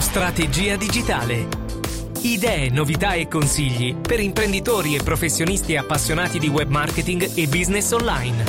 Strategia digitale. Idee, novità e consigli per imprenditori e professionisti appassionati di web marketing e business online.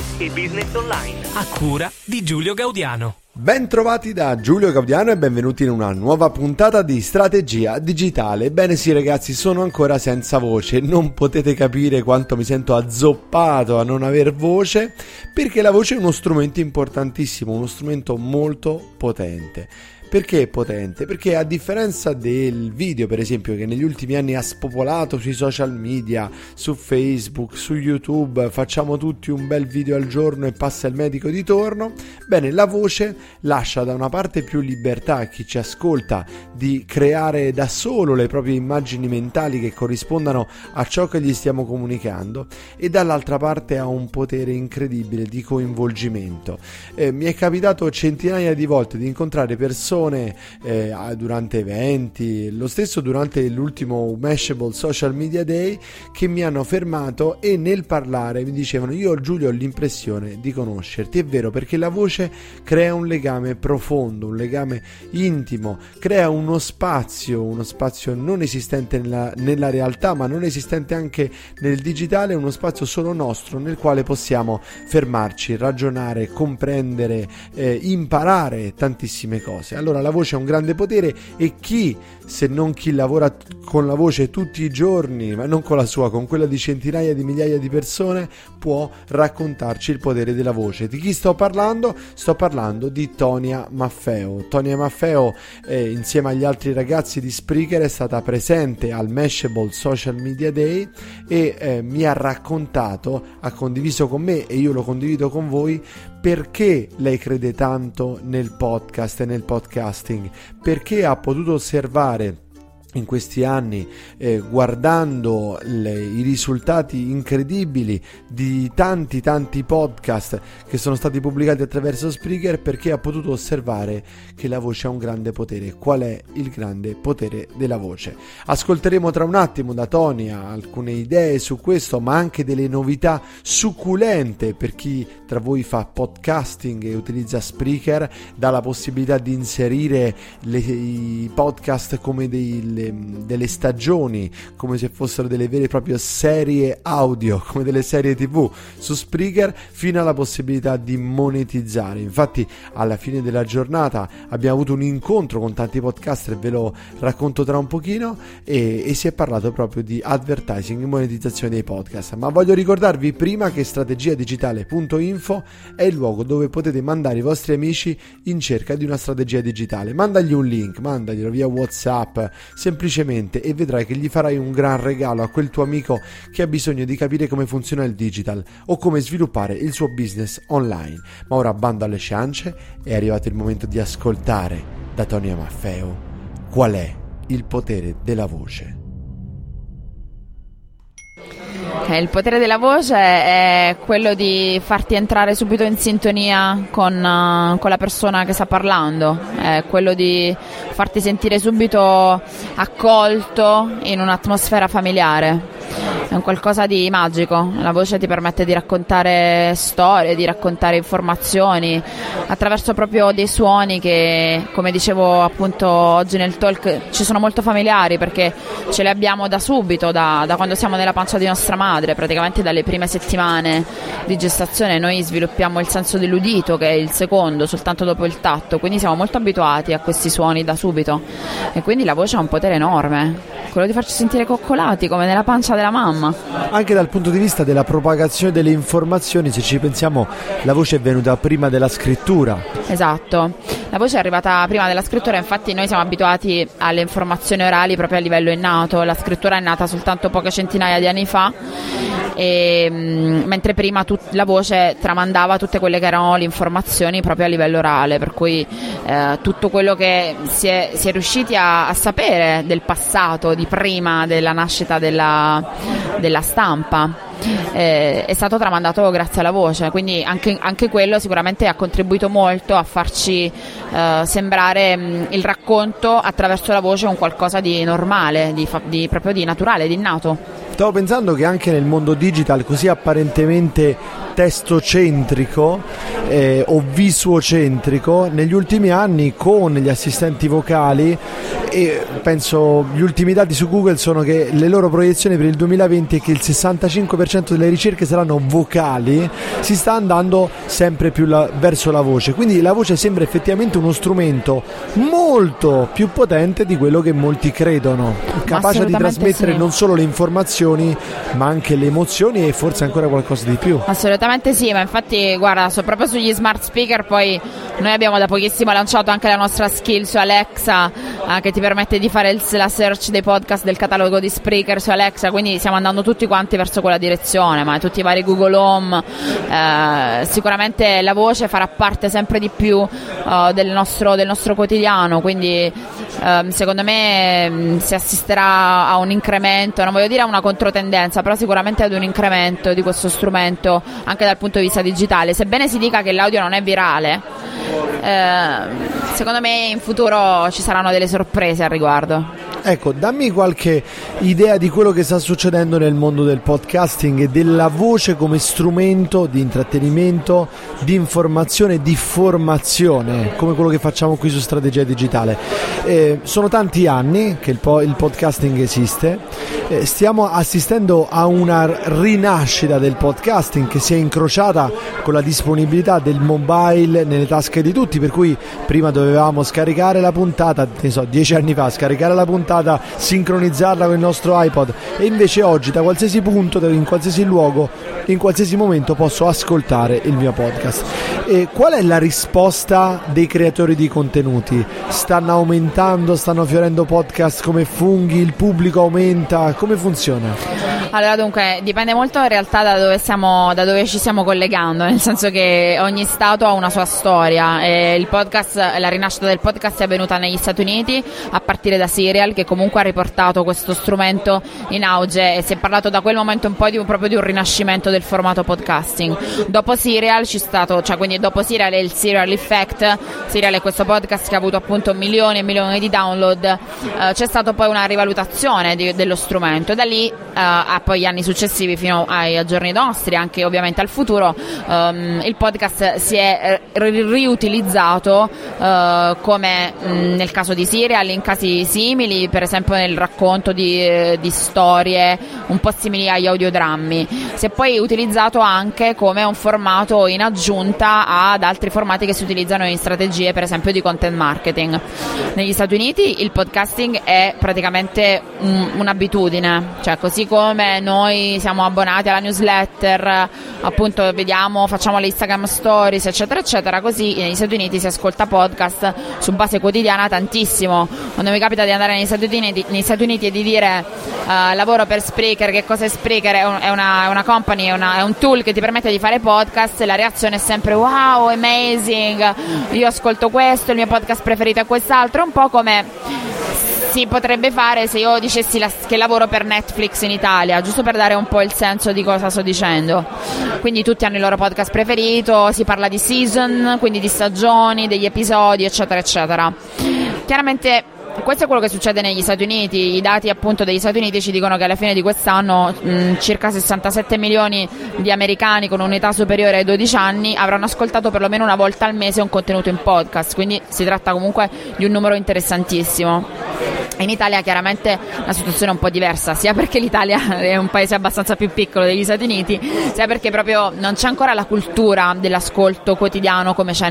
A cura di Giulio Gaudiano. Ben trovati da Giulio Gaudiano e benvenuti in una nuova puntata di Strategia Digitale. Ebbene sì ragazzi, sono ancora senza voce, non potete capire quanto mi sento azzoppato a non aver voce, perché la voce è uno strumento importantissimo, uno strumento molto potente. Perché è potente? Perché a differenza del video, per esempio, che negli ultimi anni ha spopolato sui social media, su Facebook, su YouTube, facciamo tutti un bel video al giorno e passa il medico di torno, bene, la voce lascia da una parte più libertà a chi ci ascolta di creare da solo le proprie immagini mentali che corrispondano a ciò che gli stiamo comunicando, e dall'altra parte ha un potere incredibile di coinvolgimento. Mi è capitato centinaia di volte di incontrare persone durante eventi, lo stesso durante l'ultimo Mashable Social Media Day, che mi hanno fermato e nel parlare mi dicevano: io Giulio ho l'impressione di conoscerti. È vero, perché la voce crea un legame profondo, un legame intimo, crea uno spazio non esistente nella realtà, ma non esistente anche nel digitale, uno spazio solo nostro nel quale possiamo fermarci, ragionare, comprendere, imparare tantissime cose. Allora la voce ha un grande potere, e chi, se non chi lavora con la voce tutti i giorni, ma non con la sua, con quella di centinaia di migliaia di persone, può raccontarci il potere della voce. Di chi sto parlando? Sto parlando di Tonia Maffeo. Tonia Maffeo, insieme agli altri ragazzi di Spreaker, è stata presente al Mashable Social Media Day e mi ha raccontato, ha condiviso con me e io lo condivido con voi, perché lei crede tanto nel podcast e nel podcasting, perché ha potuto osservare in questi anni, guardando i risultati incredibili di tanti podcast che sono stati pubblicati attraverso Spreaker, perché ha potuto osservare che la voce ha un grande potere. Qual è il grande potere della voce? Ascolteremo tra un attimo da Tonia alcune idee su questo, ma anche delle novità succulente per chi tra voi fa podcasting e utilizza Spreaker, dà la possibilità di inserire i podcast come dei delle stagioni, come se fossero delle vere e proprie serie audio, come delle serie TV su Spreaker, fino alla possibilità di monetizzare. Infatti alla fine della giornata abbiamo avuto un incontro con tanti podcaster, ve lo racconto tra un pochino, e si è parlato proprio di advertising e monetizzazione dei podcast. Ma voglio ricordarvi prima che strategiadigitale.info è il luogo dove potete mandare i vostri amici in cerca di una strategia digitale. Mandagli un link, mandaglielo via WhatsApp semplicemente, e vedrai che gli farai un gran regalo a quel tuo amico che ha bisogno di capire come funziona il digital o come sviluppare il suo business online. Ma ora bando alle ciance, è arrivato il momento di ascoltare da Tonia Maffeo qual è il potere della voce. Il potere della voce è quello di farti entrare subito in sintonia con la persona che sta parlando, è quello di farti sentire subito accolto in un'atmosfera familiare. È un qualcosa di magico. La voce ti permette di raccontare storie, di raccontare informazioni attraverso proprio dei suoni che, come dicevo appunto oggi nel talk, ci sono molto familiari, perché ce li abbiamo da subito, da quando siamo nella pancia di nostra madre, praticamente dalle prime settimane di gestazione. Noi sviluppiamo il senso dell'udito, che è il secondo, soltanto dopo il tatto, quindi siamo molto abituati a questi suoni da subito, e quindi la voce ha un potere enorme, quello di farci sentire coccolati come nella pancia della mamma. Anche dal punto di vista della propagazione delle informazioni, se ci pensiamo, la voce è venuta prima della scrittura. Esatto, la voce è arrivata prima della scrittura. Infatti noi siamo abituati alle informazioni orali proprio a livello innato, la scrittura è nata soltanto poche centinaia di anni fa, e mentre prima la voce tramandava tutte quelle che erano le informazioni proprio a livello orale, per cui tutto quello che si è riusciti a sapere del passato, di prima della nascita della stampa, è stato tramandato grazie alla voce. Quindi anche quello sicuramente ha contribuito molto a farci sembrare il racconto attraverso la voce un qualcosa di normale, proprio di naturale, di innato. Stavo pensando che anche nel mondo digital, così apparentemente testocentrico o visuocentrico, negli ultimi anni con gli assistenti vocali, e penso gli ultimi dati su Google sono che le loro proiezioni per il 2020 è che il 65% delle ricerche saranno vocali, si sta andando sempre più verso la voce. Quindi la voce sembra effettivamente uno strumento molto più potente di quello che molti credono, capace di trasmettere non solo le informazioni ma anche le emozioni e forse ancora qualcosa di più. Assolutamente sì, ma infatti guarda, proprio sugli smart speaker poi noi abbiamo da pochissimo lanciato anche la nostra skill su Alexa, che ti permette di fare la search dei podcast del catalogo di Spreaker su Alexa, quindi stiamo andando tutti quanti verso quella direzione, ma tutti i vari Google Home. Sicuramente la voce farà parte sempre di più del nostro quotidiano, quindi secondo me si assisterà a un incremento, non voglio dire a una controtendenza, però sicuramente ad un incremento di questo strumento anche dal punto di vista digitale. Sebbene si dica che l'audio non è virale, secondo me in futuro ci saranno delle sorprese al riguardo. Ecco, dammi qualche idea di quello che sta succedendo nel mondo del podcasting e della voce come strumento di intrattenimento, di informazione, di formazione, come quello che facciamo qui su Strategia Digitale. Sono tanti anni che il podcasting esiste, stiamo assistendo a una rinascita del podcasting che si è incrociata con la disponibilità del mobile nelle tasche di tutti, per cui prima dovevamo scaricare la puntata, 10 anni fa, scaricare la puntata, sincronizzarla con il nostro iPod, e invece oggi da qualsiasi punto, in qualsiasi luogo, in qualsiasi momento posso ascoltare il mio podcast. E qual è la risposta dei creatori di contenuti? Stanno aumentando, stanno fiorendo podcast come funghi, il pubblico aumenta, come funziona? Allora dunque dipende molto in realtà da dove ci stiamo collegando, nel senso che ogni stato ha una sua storia, e il podcast, la rinascita del podcast è avvenuta negli Stati Uniti a partire da Serial, che comunque ha riportato questo strumento in auge, e si è parlato da quel momento un po' proprio di un rinascimento del formato podcasting. Dopo Serial dopo Serial è il Serial Effect. Serial è questo podcast che ha avuto appunto milioni e milioni di download, c'è stata poi una rivalutazione dello strumento, da lì ha poi anni successivi fino ai giorni nostri, anche ovviamente al futuro, il podcast si è riutilizzato come nel caso di Serial, in casi simili, per esempio nel racconto di storie un po' simili agli audiodrammi. Si è poi utilizzato anche come un formato in aggiunta ad altri formati che si utilizzano in strategie, per esempio, di content marketing. Negli Stati Uniti il podcasting è praticamente un'abitudine, cioè così come noi siamo abbonati alla newsletter, appunto vediamo, facciamo le Instagram stories eccetera eccetera, così negli Stati Uniti si ascolta podcast su base quotidiana tantissimo. Quando mi capita di andare negli Stati Uniti e di dire lavoro per Spreaker, che cosa è Spreaker? È una company, è un tool che ti permette di fare podcast, e la reazione è sempre wow, amazing, io ascolto questo, il mio podcast preferito è quest'altro. Un po' come si potrebbe fare se io dicessi che lavoro per Netflix in Italia, giusto per dare un po' il senso di cosa sto dicendo. Quindi tutti hanno il loro podcast preferito, si parla di season, quindi di stagioni, degli episodi eccetera eccetera. Chiaramente questo è quello che succede negli Stati Uniti. I dati appunto degli Stati Uniti ci dicono che alla fine di quest'anno circa 67 milioni di americani con un'età superiore ai 12 anni avranno ascoltato perlomeno una volta al mese un contenuto in podcast, quindi si tratta comunque di un numero interessantissimo. In Italia chiaramente la situazione è un po' diversa, sia perché l'Italia è un paese abbastanza più piccolo degli Stati Uniti, sia perché proprio non c'è ancora la cultura dell'ascolto quotidiano come c'è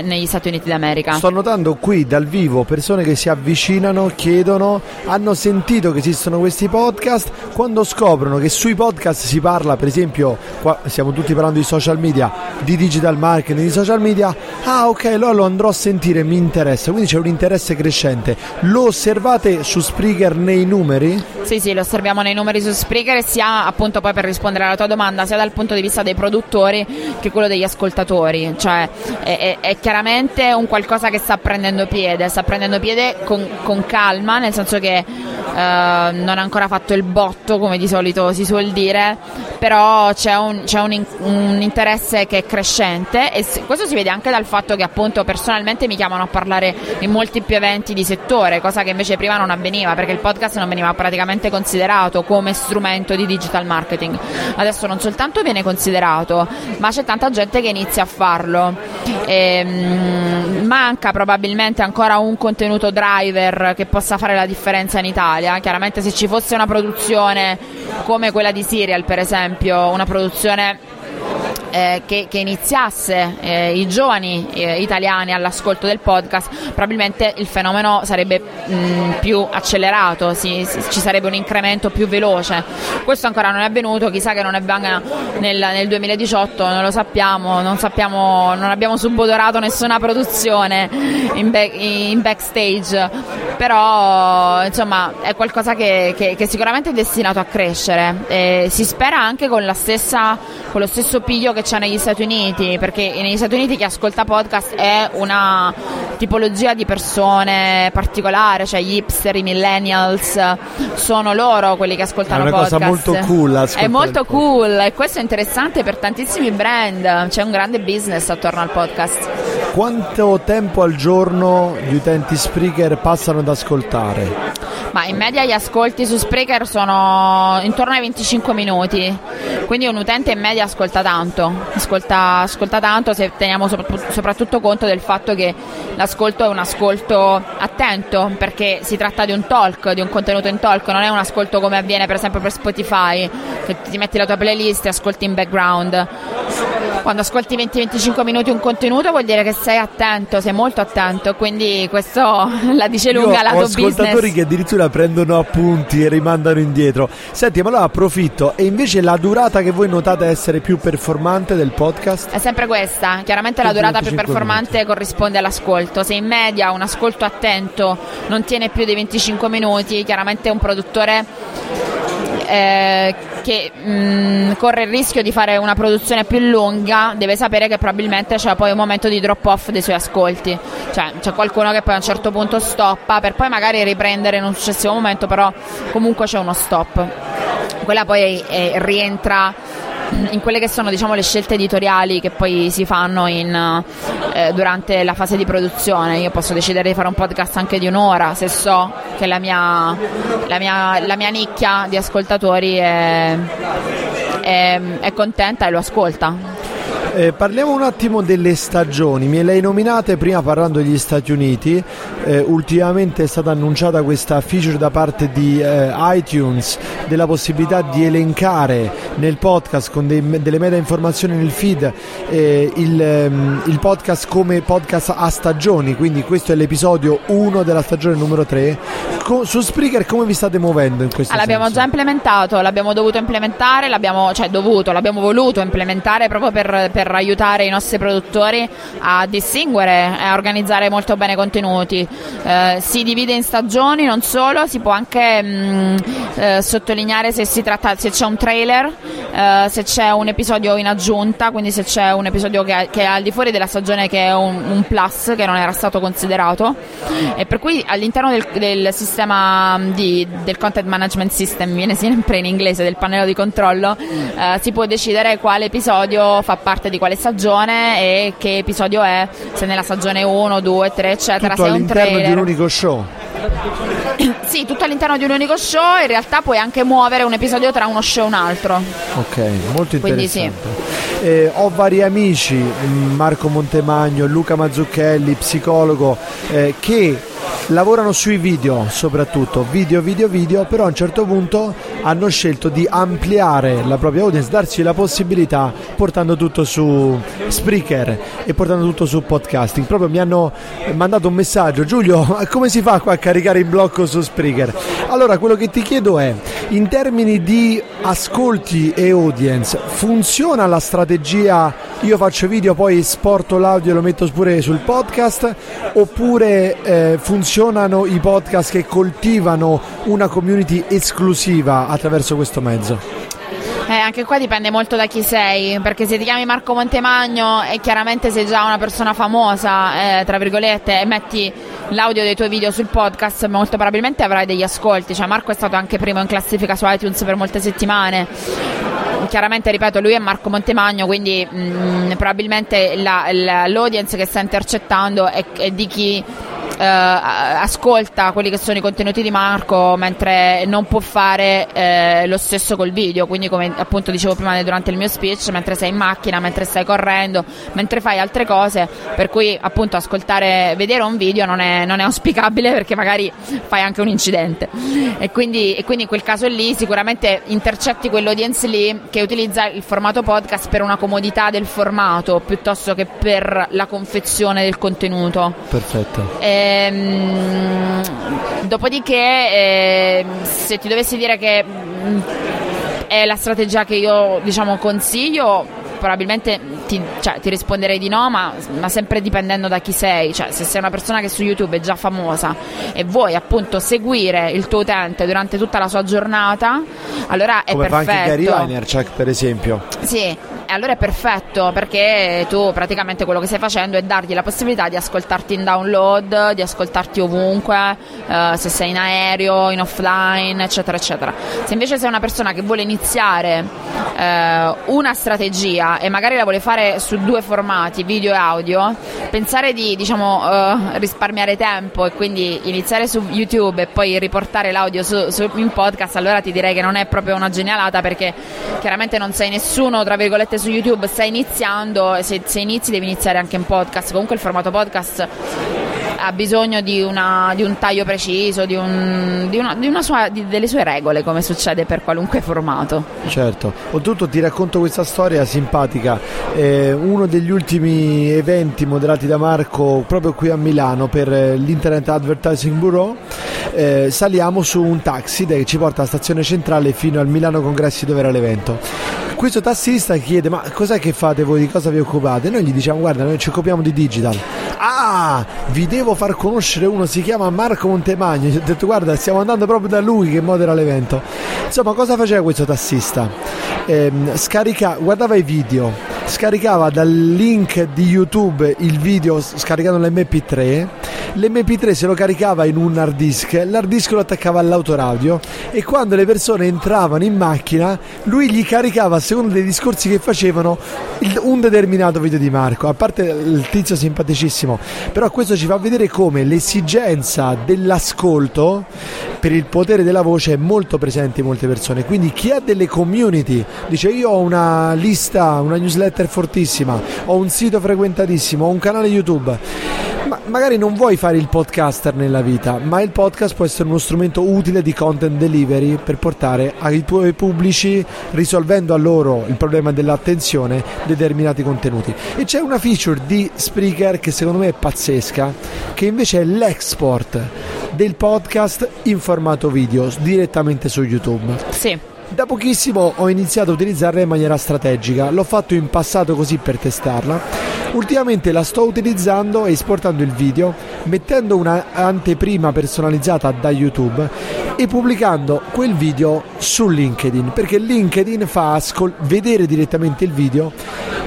negli Stati Uniti d'America. Sto notando qui dal vivo persone che si avvicinano, chiedono, hanno sentito che esistono questi podcast, quando scoprono che sui podcast si parla, per esempio, qua stiamo tutti parlando di social media, di digital marketing, di social media, ah ok, allora lo andrò a sentire, mi interessa, quindi c'è un interesse crescente. Lo osservate su Spreaker nei numeri? Sì, lo osserviamo nei numeri su Spreaker, sia appunto, poi per rispondere alla tua domanda, sia dal punto di vista dei produttori che quello degli ascoltatori, cioè è chiaramente un qualcosa che sta prendendo piede con calma, nel senso che non ha ancora fatto il botto come di solito si suol dire, però c'è un interesse che è crescente, e questo si vede anche dal fatto che appunto personalmente mi chiamano a parlare in molti più eventi di settore, cosa che invece prima non avveniva, perché il podcast non veniva praticamente considerato come strumento di digital marketing. Adesso non soltanto viene considerato, ma c'è tanta gente che inizia a farlo. Manca probabilmente ancora un contenuto driver che possa fare la differenza in Italia. Chiaramente se ci fosse una produzione come quella di Serial, per esempio, una produzione che iniziasse i giovani italiani all'ascolto del podcast, probabilmente il fenomeno sarebbe più accelerato, ci sarebbe un incremento più veloce. Questo ancora non è avvenuto, chissà che non avvenga nel 2018, non lo sappiamo, non abbiamo subodorato nessuna produzione in backstage, però insomma è qualcosa che sicuramente è destinato a crescere, si spera anche con lo stesso piglio che c'è negli Stati Uniti, perché negli Stati Uniti chi ascolta podcast è una tipologia di persone particolare, cioè gli hipster, i millennials, sono loro quelli che ascoltano podcast. È una podcast. Cosa molto cool ascoltare. È molto cool, e questo è interessante per tantissimi brand, c'è un grande business attorno al podcast. Quanto tempo al giorno gli utenti Spreaker passano ad ascoltare? Ma in media gli ascolti su Spreaker sono intorno ai 25 minuti, quindi un utente in media ascolta tanto se teniamo soprattutto conto del fatto che l'ascolto è un ascolto attento, perché si tratta di un talk, di un contenuto in talk, non è un ascolto come avviene per esempio per Spotify, che ti metti la tua playlist e ascolti in background. Quando ascolti 20-25 minuti un contenuto vuol dire che sei attento, sei molto attento, quindi questo la dice lunga lato business. Ho ascoltatori che addirittura prendono appunti e rimandano indietro. Senti, ma allora approfitto, e invece la durata che voi notate essere più performante del podcast? È sempre questa, chiaramente la durata più performante corrisponde all'ascolto. Se in media un ascolto attento non tiene più di 25 minuti, chiaramente un produttore che corre il rischio di fare una produzione più lunga deve sapere che probabilmente c'è poi un momento di drop off dei suoi ascolti, cioè c'è qualcuno che poi a un certo punto stoppa per poi magari riprendere in un successivo momento, però comunque c'è uno stop. Quella poi rientra in quelle che sono, diciamo, le scelte editoriali che poi si fanno durante la fase di produzione. Io posso decidere di fare un podcast anche di un'ora se so che la mia nicchia di ascoltatori è contenta e lo ascolta. Parliamo un attimo delle stagioni, me le hai nominate prima parlando degli Stati Uniti, ultimamente è stata annunciata questa feature da parte di iTunes della possibilità di elencare nel podcast con delle meta informazioni nel feed il podcast come podcast a stagioni, quindi questo è l'episodio 1 della stagione numero 3. Su Spreaker come vi state muovendo in questo senso? L'abbiamo già implementato, l'abbiamo dovuto implementare, l'abbiamo voluto implementare proprio per aiutare i nostri produttori a distinguere e a organizzare molto bene contenuti. Si divide in stagioni, non solo, si può anche sottolineare se c'è un trailer, se c'è un episodio in aggiunta, quindi se c'è un episodio che è al di fuori della stagione, che è un plus che non era stato considerato, e per cui all'interno del sistema del content management system, viene sempre in inglese, del pannello di controllo, si può decidere quale episodio fa parte di quale stagione e che episodio è, se nella stagione 1, 2, 3 eccetera. Tutto all'interno di un unico show. Sì, tutto all'interno di un unico show. In realtà puoi anche muovere un episodio tra uno show e un altro. Ok, molto interessante. Quindi sì. Ho vari amici, Marco Montemagno, Luca Mazzucchelli, psicologo, che lavorano sui video, soprattutto video, però a un certo punto hanno scelto di ampliare la propria audience, darci la possibilità, portando tutto su Spreaker e portando tutto su podcasting. Proprio mi hanno mandato un messaggio: Giulio, come si fa qua a caricare in blocco su Spreaker? Allora, quello che ti chiedo è, in termini di ascolti e audience, funziona la strategia io faccio video, poi esporto l'audio e lo metto pure sul podcast, oppure funzionano i podcast che coltivano una community esclusiva attraverso questo mezzo? Anche qua dipende molto da chi sei, perché se ti chiami Marco Montemagno e chiaramente sei già una persona famosa, tra virgolette, e metti l'audio dei tuoi video sul podcast, molto probabilmente avrai degli ascolti. Cioè, Marco è stato anche primo in classifica su iTunes per molte settimane. Chiaramente, ripeto, lui è Marco Montemagno, quindi probabilmente l'audience che sta intercettando è di chi ascolta quelli che sono i contenuti di Marco, mentre non può fare lo stesso col video. Quindi, come appunto dicevo prima durante il mio speech, mentre sei in macchina, mentre stai correndo, mentre fai altre cose, per cui appunto vedere un video non è auspicabile, perché magari fai anche un incidente e quindi in quel caso lì sicuramente intercetti quell'audience lì che utilizza il formato podcast per una comodità del formato piuttosto che per la confezione del contenuto. Perfetto. Dopodiché, se ti dovessi dire che è la strategia che io, diciamo, consiglio, probabilmente ti risponderei di no, ma sempre dipendendo da chi sei. Cioè, se sei una persona che su YouTube è già famosa e vuoi appunto seguire il tuo utente durante tutta la sua giornata, allora è perfetto. Come fa anche Gary Vaynerchuk, per esempio. Sì, allora è perfetto, perché tu praticamente quello che stai facendo è dargli la possibilità di ascoltarti in download, di ascoltarti ovunque, se sei in aereo, in offline, eccetera eccetera. Se invece sei una persona che vuole iniziare una strategia e magari la vuole fare su due formati, video e audio, pensare di, diciamo, risparmiare tempo e quindi iniziare su YouTube e poi riportare l'audio in podcast, allora ti direi che non è proprio una genialata, perché chiaramente non sei nessuno, tra virgolette, su YouTube, stai iniziando, e se inizi devi iniziare anche in podcast. Comunque il formato podcast ha bisogno di un taglio preciso, delle sue regole, come succede per qualunque formato. Certo. Oltretutto ti racconto questa storia simpatica. Uno degli ultimi eventi moderati da Marco proprio qui a Milano per l'Internet Advertising Bureau, saliamo su un taxi che ci porta alla stazione centrale fino al Milano Congressi, dove era l'evento. Questo tassista chiede: ma cos'è che fate voi, di cosa vi occupate? Noi gli diciamo: guarda, noi ci occupiamo di digital. Ah, vi devo far conoscere uno, si chiama Marco Montemagno. Gli ho detto: guarda, stiamo andando proprio da lui che modera l'evento. Insomma, cosa faceva questo tassista? Guardava i video, scaricava dal link di YouTube il video scaricando l'MP3, l'MP3 se lo caricava in un hard disk, l'hard disk lo attaccava all'autoradio e quando le persone entravano in macchina lui gli caricava, a seconda dei discorsi che facevano, un determinato video di Marco. A parte il tizio simpaticissimo, però questo ci fa vedere come l'esigenza dell'ascolto per il potere della voce è molto presente in molte persone. Quindi chi ha delle community dice: io ho una lista, una newsletter fortissima, ho un sito frequentatissimo, ho un canale YouTube. Magari non vuoi fare il podcaster nella vita, ma il podcast può essere uno strumento utile di content delivery per portare ai tuoi pubblici, risolvendo a loro il problema dell'attenzione, determinati contenuti. E c'è una feature di Spreaker che secondo me è pazzesca, che invece è l'export del podcast in formato video direttamente su YouTube. Sì. Da pochissimo ho iniziato a utilizzarla in maniera strategica, l'ho fatto in passato così per testarla. Ultimamente la sto utilizzando e esportando il video, mettendo una anteprima personalizzata da YouTube e pubblicando quel video su LinkedIn, perché LinkedIn fa vedere direttamente il video,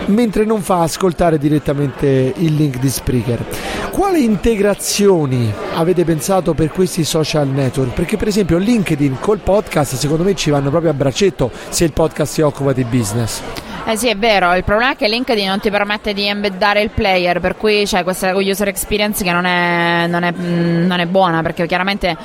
mentre non fa ascoltare direttamente il link di Spreaker. Quali integrazioni avete pensato per questi social network? Perché per esempio LinkedIn col podcast secondo me ci vanno proprio a braccetto, se il podcast si occupa di business. Eh sì, è vero, il problema è che LinkedIn non ti permette di embeddare il player, per cui c'è questa user experience che non è buona, perché chiaramente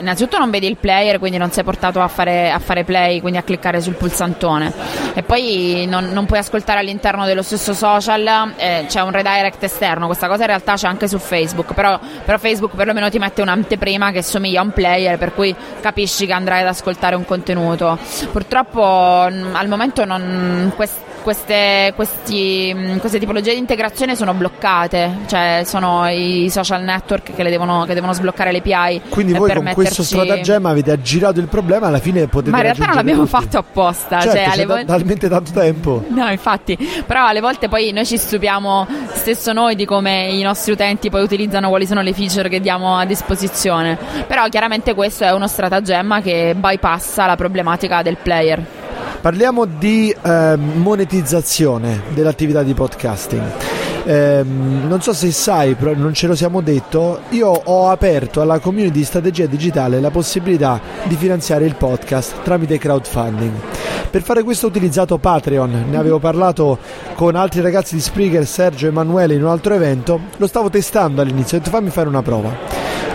innanzitutto non vedi il player, quindi non sei portato a fare play, quindi a cliccare sul pulsantone, e poi non puoi ascoltare all'interno dello stesso social, c'è un redirect esterno. Questa cosa in realtà c'è anche su Facebook, però Facebook perlomeno ti mette un'anteprima che somiglia a un player, per cui capisci che andrai ad ascoltare un contenuto. Purtroppo al momento non Queste tipologie di integrazione sono bloccate, cioè sono i social network che devono sbloccare le API. Quindi voi con questo stratagemma avete aggirato il problema, alla fine potete. Ma in realtà non l'abbiamo fatto apposta, certo, cioè, talmente tanto tempo. No, infatti, però alle volte poi noi ci stupiamo stesso noi di come i nostri utenti poi utilizzano, quali sono le feature che diamo a disposizione. Però chiaramente questo è uno stratagemma che bypassa la problematica del player. Parliamo di monetizzazione dell'attività di podcasting. Non so se sai, però non ce lo siamo detto, io ho aperto alla community di Strategia Digitale la possibilità di finanziare il podcast tramite crowdfunding. Per fare questo ho utilizzato Patreon, ne avevo parlato con altri ragazzi di Spreaker, Sergio e Emanuele, in un altro evento. Lo stavo testando all'inizio, ho detto fammi fare una prova.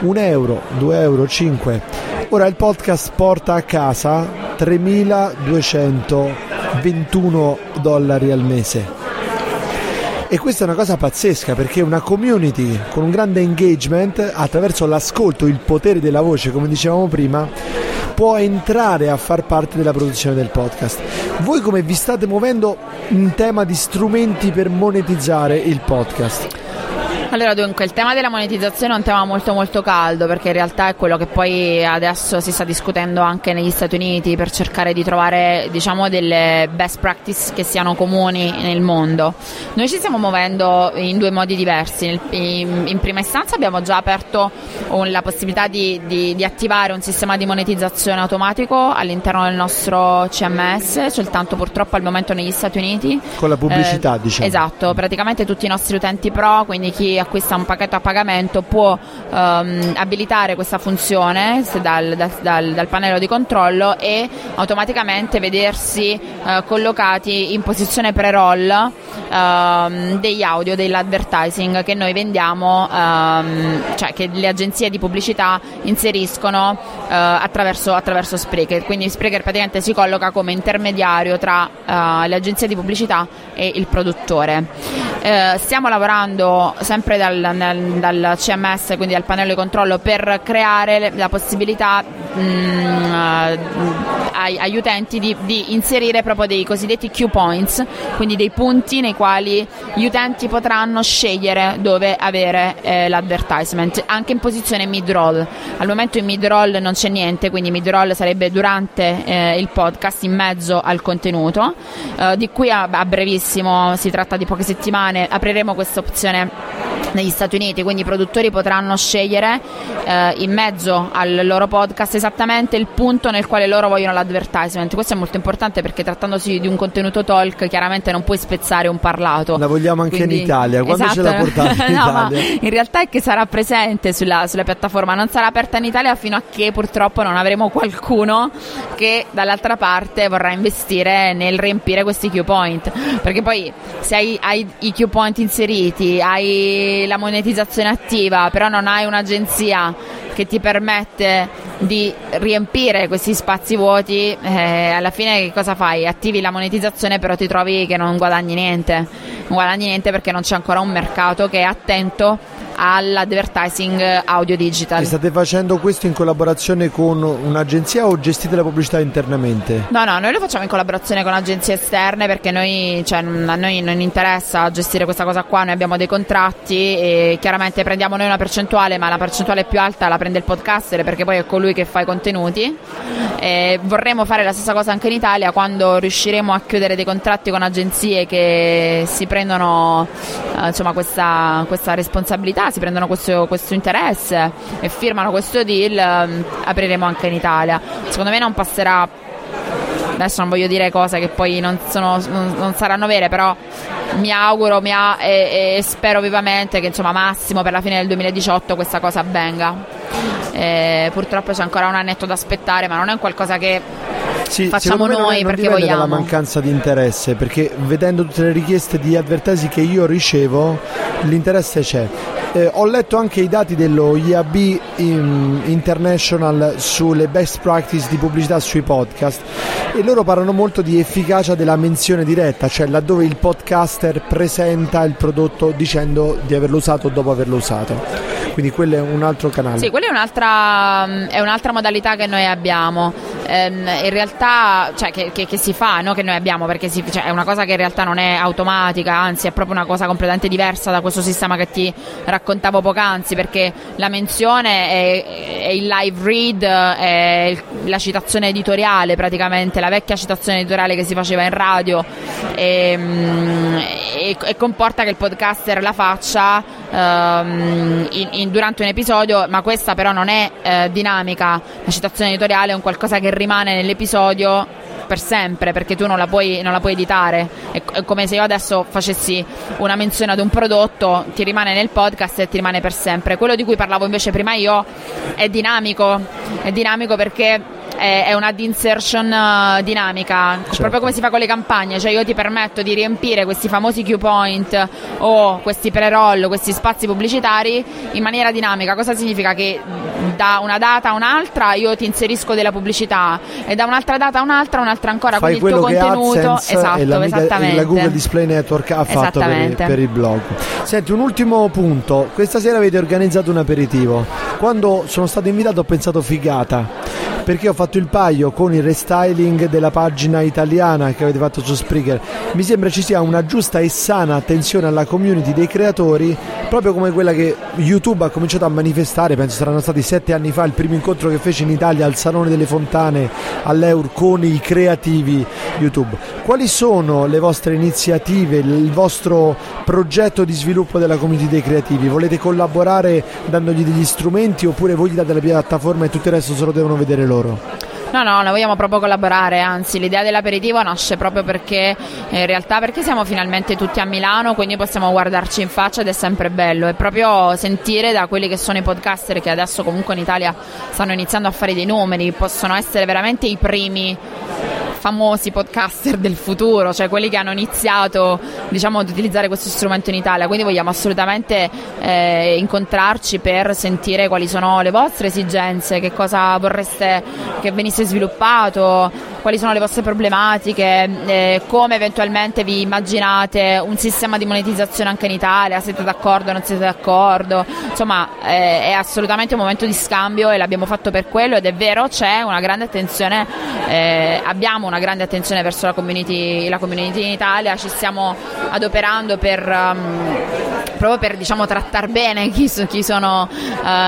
1 euro, 2 euro, 5. Ora il podcast Porta a Casa, 3.221 dollari al mese. E questa è una cosa pazzesca, perché una community con un grande engagement, attraverso l'ascolto, il potere della voce, come dicevamo prima, può entrare a far parte della produzione del podcast. Voi come vi state muovendo in tema di strumenti per monetizzare il podcast? Allora dunque, il tema della monetizzazione è un tema molto molto caldo, perché in realtà è quello che poi adesso si sta discutendo anche negli Stati Uniti, per cercare di trovare, diciamo, delle best practice che siano comuni nel mondo. Noi ci stiamo muovendo in due modi diversi. In prima istanza abbiamo già aperto la possibilità di attivare un sistema di monetizzazione automatico all'interno del nostro CMS, soltanto purtroppo al momento negli Stati Uniti. Con la pubblicità, diciamo. Esatto, praticamente tutti i nostri utenti pro, quindi chi acquista un pacchetto a pagamento può abilitare questa funzione dal pannello di controllo e automaticamente vedersi collocati in posizione pre-roll degli audio dell'advertising che noi vendiamo, cioè che le agenzie di pubblicità inseriscono attraverso Spreaker. Quindi Spreaker praticamente si colloca come intermediario tra le agenzie di pubblicità e il produttore. Stiamo lavorando sempre dal CMS, quindi dal pannello di controllo, per creare la possibilità agli utenti di inserire proprio dei cosiddetti cue points, quindi dei punti nei quali gli utenti potranno scegliere dove avere l'advertisement, anche in posizione mid-roll. Al momento in mid-roll non c'è niente, quindi mid-roll sarebbe durante il podcast, in mezzo al contenuto. Di qui a brevissimo, si tratta di poche settimane, apriremo questa opzione negli Stati Uniti, quindi i produttori potranno scegliere in mezzo al loro podcast esattamente il punto nel quale loro vogliono l'advertisement. Questo è molto importante perché trattandosi di un contenuto talk chiaramente non puoi spezzare un parlato. La vogliamo anche quindi, in Italia, quando esatto, ce la portate in Italia? Ma in realtà è che sarà presente sulla piattaforma, non sarà aperta in Italia fino a che purtroppo non avremo qualcuno che dall'altra parte vorrà investire nel riempire questi cue point, perché poi se hai i cue point inseriti, hai la monetizzazione attiva, però non hai un'agenzia che ti permette di riempire questi spazi vuoti, alla fine che cosa fai? Attivi la monetizzazione, però ti trovi che non guadagni niente perché non c'è ancora un mercato che è attento all'advertising audio digital. E state facendo questo in collaborazione con un'agenzia o gestite la pubblicità internamente? No, noi lo facciamo in collaborazione con agenzie esterne perché a noi non interessa gestire questa cosa qua, noi abbiamo dei contratti e chiaramente prendiamo noi una percentuale, ma la percentuale più alta la prende il podcaster perché poi è colui che fa i contenuti. E vorremmo fare la stessa cosa anche in Italia quando riusciremo a chiudere dei contratti con agenzie che si prendono questa responsabilità, si prendono questo interesse e firmano questo deal, apriremo anche in Italia. Secondo me non passerà, adesso non voglio dire cose che poi non saranno vere, però mi auguro e spero vivamente che massimo per la fine del 2018 questa cosa avvenga. Purtroppo c'è ancora un annetto da aspettare, ma non è un qualcosa che facciamo noi non perché vogliamo. Dalla mancanza di interesse, perché vedendo tutte le richieste di advertising che io ricevo, l'interesse c'è. Ho letto anche i dati dello IAB International sulle best practice di pubblicità sui podcast e loro parlano molto di efficacia della menzione diretta, cioè laddove il podcaster presenta il prodotto dicendo di averlo usato o dopo averlo usato. Quindi quello è un altro canale. Sì, quella è un'altra modalità che noi abbiamo. In realtà, che si fa, no? Che noi abbiamo, perché è una cosa che in realtà non è automatica, anzi è proprio una cosa completamente diversa da questo sistema che ti raccontavo poc'anzi, perché la menzione è il live read, è la citazione editoriale praticamente, la vecchia citazione editoriale che si faceva in radio e comporta che il podcaster la faccia durante un episodio, ma questa però non è dinamica. La citazione editoriale è un qualcosa che rimane nell'episodio per sempre, perché tu non la puoi editare. È come se io adesso facessi una menzione ad un prodotto, ti rimane nel podcast e ti rimane per sempre. Quello di cui parlavo invece prima io è dinamico perché è un'ad insertion dinamica, certo. Proprio come si fa con le campagne, cioè io ti permetto di riempire questi famosi cue point o questi pre-roll, questi spazi pubblicitari in maniera dinamica. Cosa significa? Che da una data a un'altra io ti inserisco della pubblicità e da un'altra data a un'altra ancora. Fai quindi il tuo contenuto, esatto, e la Google Display Network ha fatto per il blog. Senti, un ultimo punto, questa sera avete organizzato un aperitivo. Quando sono stato invitato ho pensato figata, perché ho fatto il paio con il restyling della pagina italiana che avete fatto su Spreaker. Mi sembra ci sia una giusta e sana attenzione alla community dei creatori, proprio come quella che YouTube ha cominciato a manifestare. Penso saranno stati 7 anni fa il primo incontro che fece in Italia al Salone delle Fontane all'Eur con i creativi YouTube. Quali sono le vostre iniziative, il vostro progetto di sviluppo della community dei creativi? Volete collaborare dandogli degli strumenti oppure voi gli date la piattaforma e tutto il resto se lo devono vedere loro? No, noi vogliamo proprio collaborare, anzi l'idea dell'aperitivo nasce proprio perché in realtà perché siamo finalmente tutti a Milano, quindi possiamo guardarci in faccia ed è sempre bello, e proprio sentire da quelli che sono i podcaster che adesso comunque in Italia stanno iniziando a fare dei numeri, possono essere veramente i primi famosi podcaster del futuro, cioè quelli che hanno iniziato ad utilizzare questo strumento in Italia. Quindi vogliamo assolutamente incontrarci per sentire quali sono le vostre esigenze, che cosa vorreste che venisse sviluppato, quali sono le vostre problematiche, come eventualmente vi immaginate un sistema di monetizzazione anche in Italia, siete d'accordo, non siete d'accordo, è assolutamente un momento di scambio e l'abbiamo fatto per quello. Ed è vero, c'è una grande attenzione, abbiamo una grande attenzione verso la community in Italia, ci stiamo adoperando per proprio per, diciamo, trattar bene chi sono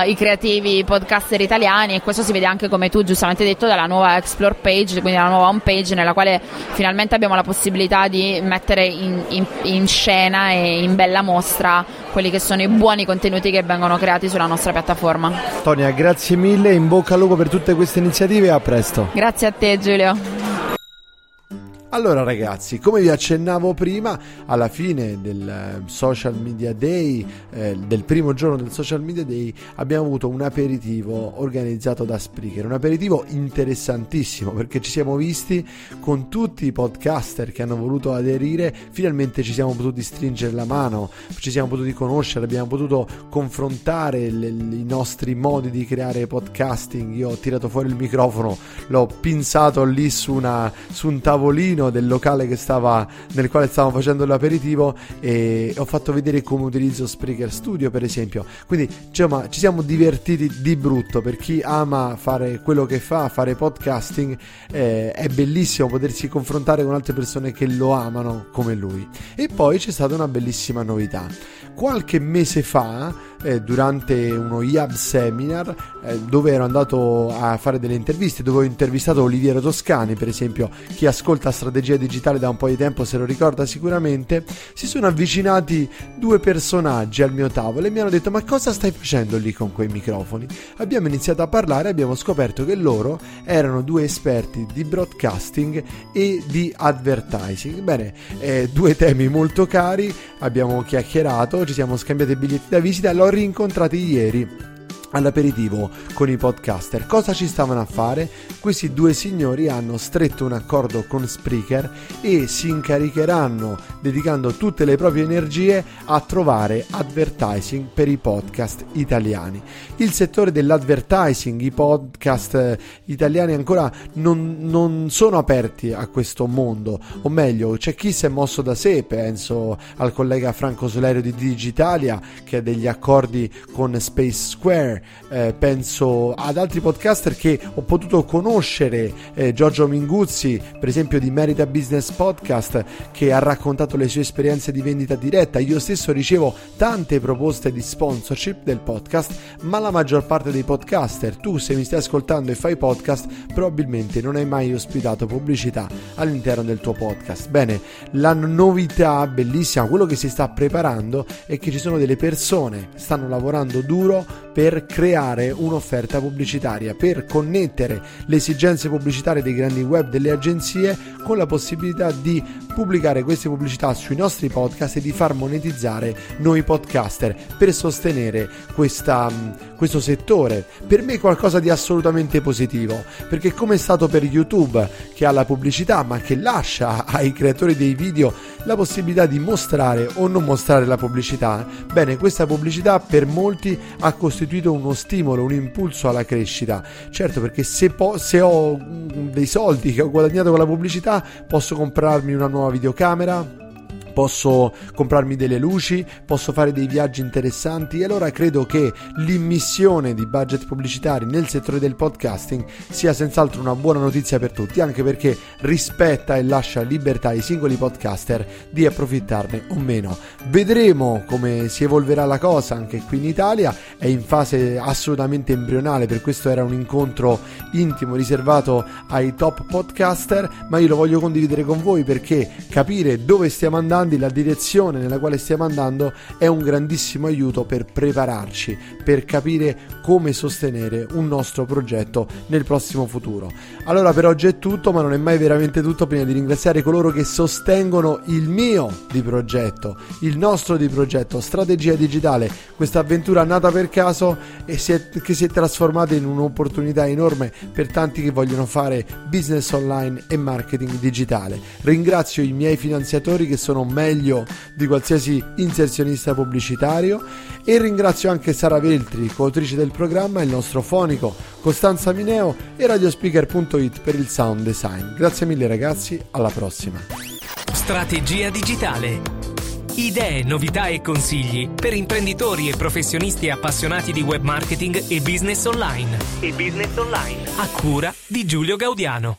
i creativi podcaster italiani, e questo si vede anche, come tu giustamente hai detto, dalla nuova Explore page, quindi la nuova home page nella quale finalmente abbiamo la possibilità di mettere in scena e in bella mostra quelli che sono i buoni contenuti che vengono creati sulla nostra piattaforma. Tonia, grazie mille, in bocca al lupo per tutte queste iniziative e a presto. Grazie a te, Giulio. Allora ragazzi, come vi accennavo prima, alla fine del Social Media Day, del primo giorno del Social Media Day, abbiamo avuto un aperitivo organizzato da Spreaker, un aperitivo interessantissimo perché ci siamo visti con tutti i podcaster che hanno voluto aderire, finalmente ci siamo potuti stringere la mano, ci siamo potuti conoscere, abbiamo potuto confrontare i nostri modi di creare podcasting. Io ho tirato fuori il microfono, l'ho pinzato lì su un tavolino del locale nel quale stavamo facendo l'aperitivo, e ho fatto vedere come utilizzo Spreaker Studio, per esempio. Quindi, insomma, ci siamo divertiti di brutto. Per chi ama fare quello che fa, fare podcasting, è bellissimo potersi confrontare con altre persone che lo amano come lui. E poi c'è stata una bellissima novità. Qualche mese fa, durante uno IAB seminar, dove ero andato a fare delle interviste, dove ho intervistato Oliviero Toscani, per esempio, chi ascolta Strategia Digitale da un po' di tempo se lo ricorda sicuramente, si sono avvicinati due personaggi al mio tavolo e mi hanno detto: ma cosa stai facendo lì con quei microfoni? Abbiamo iniziato a parlare e abbiamo scoperto che loro erano due esperti di broadcasting e di advertising. Bene, due temi molto cari, abbiamo chiacchierato, ci siamo scambiati biglietti da visita, l'ho rincontrati ieri all'aperitivo con i podcaster. Cosa ci stavano a fare? Questi due signori hanno stretto un accordo con Spreaker e si incaricheranno, dedicando tutte le proprie energie, a trovare advertising per i podcast italiani. Il settore dell'advertising, i podcast italiani ancora non sono aperti a questo mondo, o meglio, c'è chi si è mosso da sé, penso al collega Franco Solerio di Digitalia che ha degli accordi con Space Square. Penso ad altri podcaster che ho potuto conoscere, Giorgio Minguzzi per esempio di Merita Business Podcast, che ha raccontato le sue esperienze di vendita diretta. Io stesso ricevo tante proposte di sponsorship del podcast, ma la maggior parte dei podcaster, tu se mi stai ascoltando e fai podcast, probabilmente non hai mai ospitato pubblicità all'interno del tuo podcast. Bene, la novità bellissima, quello che si sta preparando, è che ci sono delle persone che stanno lavorando duro per creare un'offerta pubblicitaria, per connettere le esigenze pubblicitarie dei grandi web, delle agenzie, con la possibilità di pubblicare queste pubblicità sui nostri podcast e di far monetizzare noi podcaster per sostenere questo settore. Per me è qualcosa di assolutamente positivo, perché come è stato per YouTube, che ha la pubblicità ma che lascia ai creatori dei video la possibilità di mostrare o non mostrare la pubblicità, bene, questa pubblicità per molti ha costituito uno stimolo, un impulso alla crescita. Certo, perché se ho dei soldi che ho guadagnato con la pubblicità, posso comprarmi una nuova videocamera, posso comprarmi delle luci, posso fare dei viaggi interessanti, e allora credo che l'immissione di budget pubblicitari nel settore del podcasting sia senz'altro una buona notizia per tutti, anche perché rispetta e lascia libertà ai singoli podcaster di approfittarne o meno. Vedremo come si evolverà la cosa anche qui in Italia, è in fase assolutamente embrionale, per questo era un incontro intimo riservato ai top podcaster, ma io lo voglio condividere con voi perché capire dove stiamo andando, la direzione nella quale stiamo andando, è un grandissimo aiuto per prepararci, per capire come sostenere un nostro progetto nel prossimo futuro. Allora, per oggi è tutto, ma non è mai veramente tutto prima di ringraziare coloro che sostengono il mio di progetto, il nostro di progetto, Strategia Digitale, questa avventura nata per caso e che si è trasformata in un'opportunità enorme per tanti che vogliono fare business online e marketing digitale. Ringrazio i miei finanziatori che sono meglio di qualsiasi inserzionista pubblicitario, e ringrazio anche Sara Veltri, coautrice del programma, il nostro fonico Costanza Mineo e Radiospeaker.it per il sound design. Grazie mille ragazzi, alla prossima. Strategia Digitale. Idee, novità e consigli per imprenditori e professionisti appassionati di web marketing e business online. A cura di Giulio Gaudiano.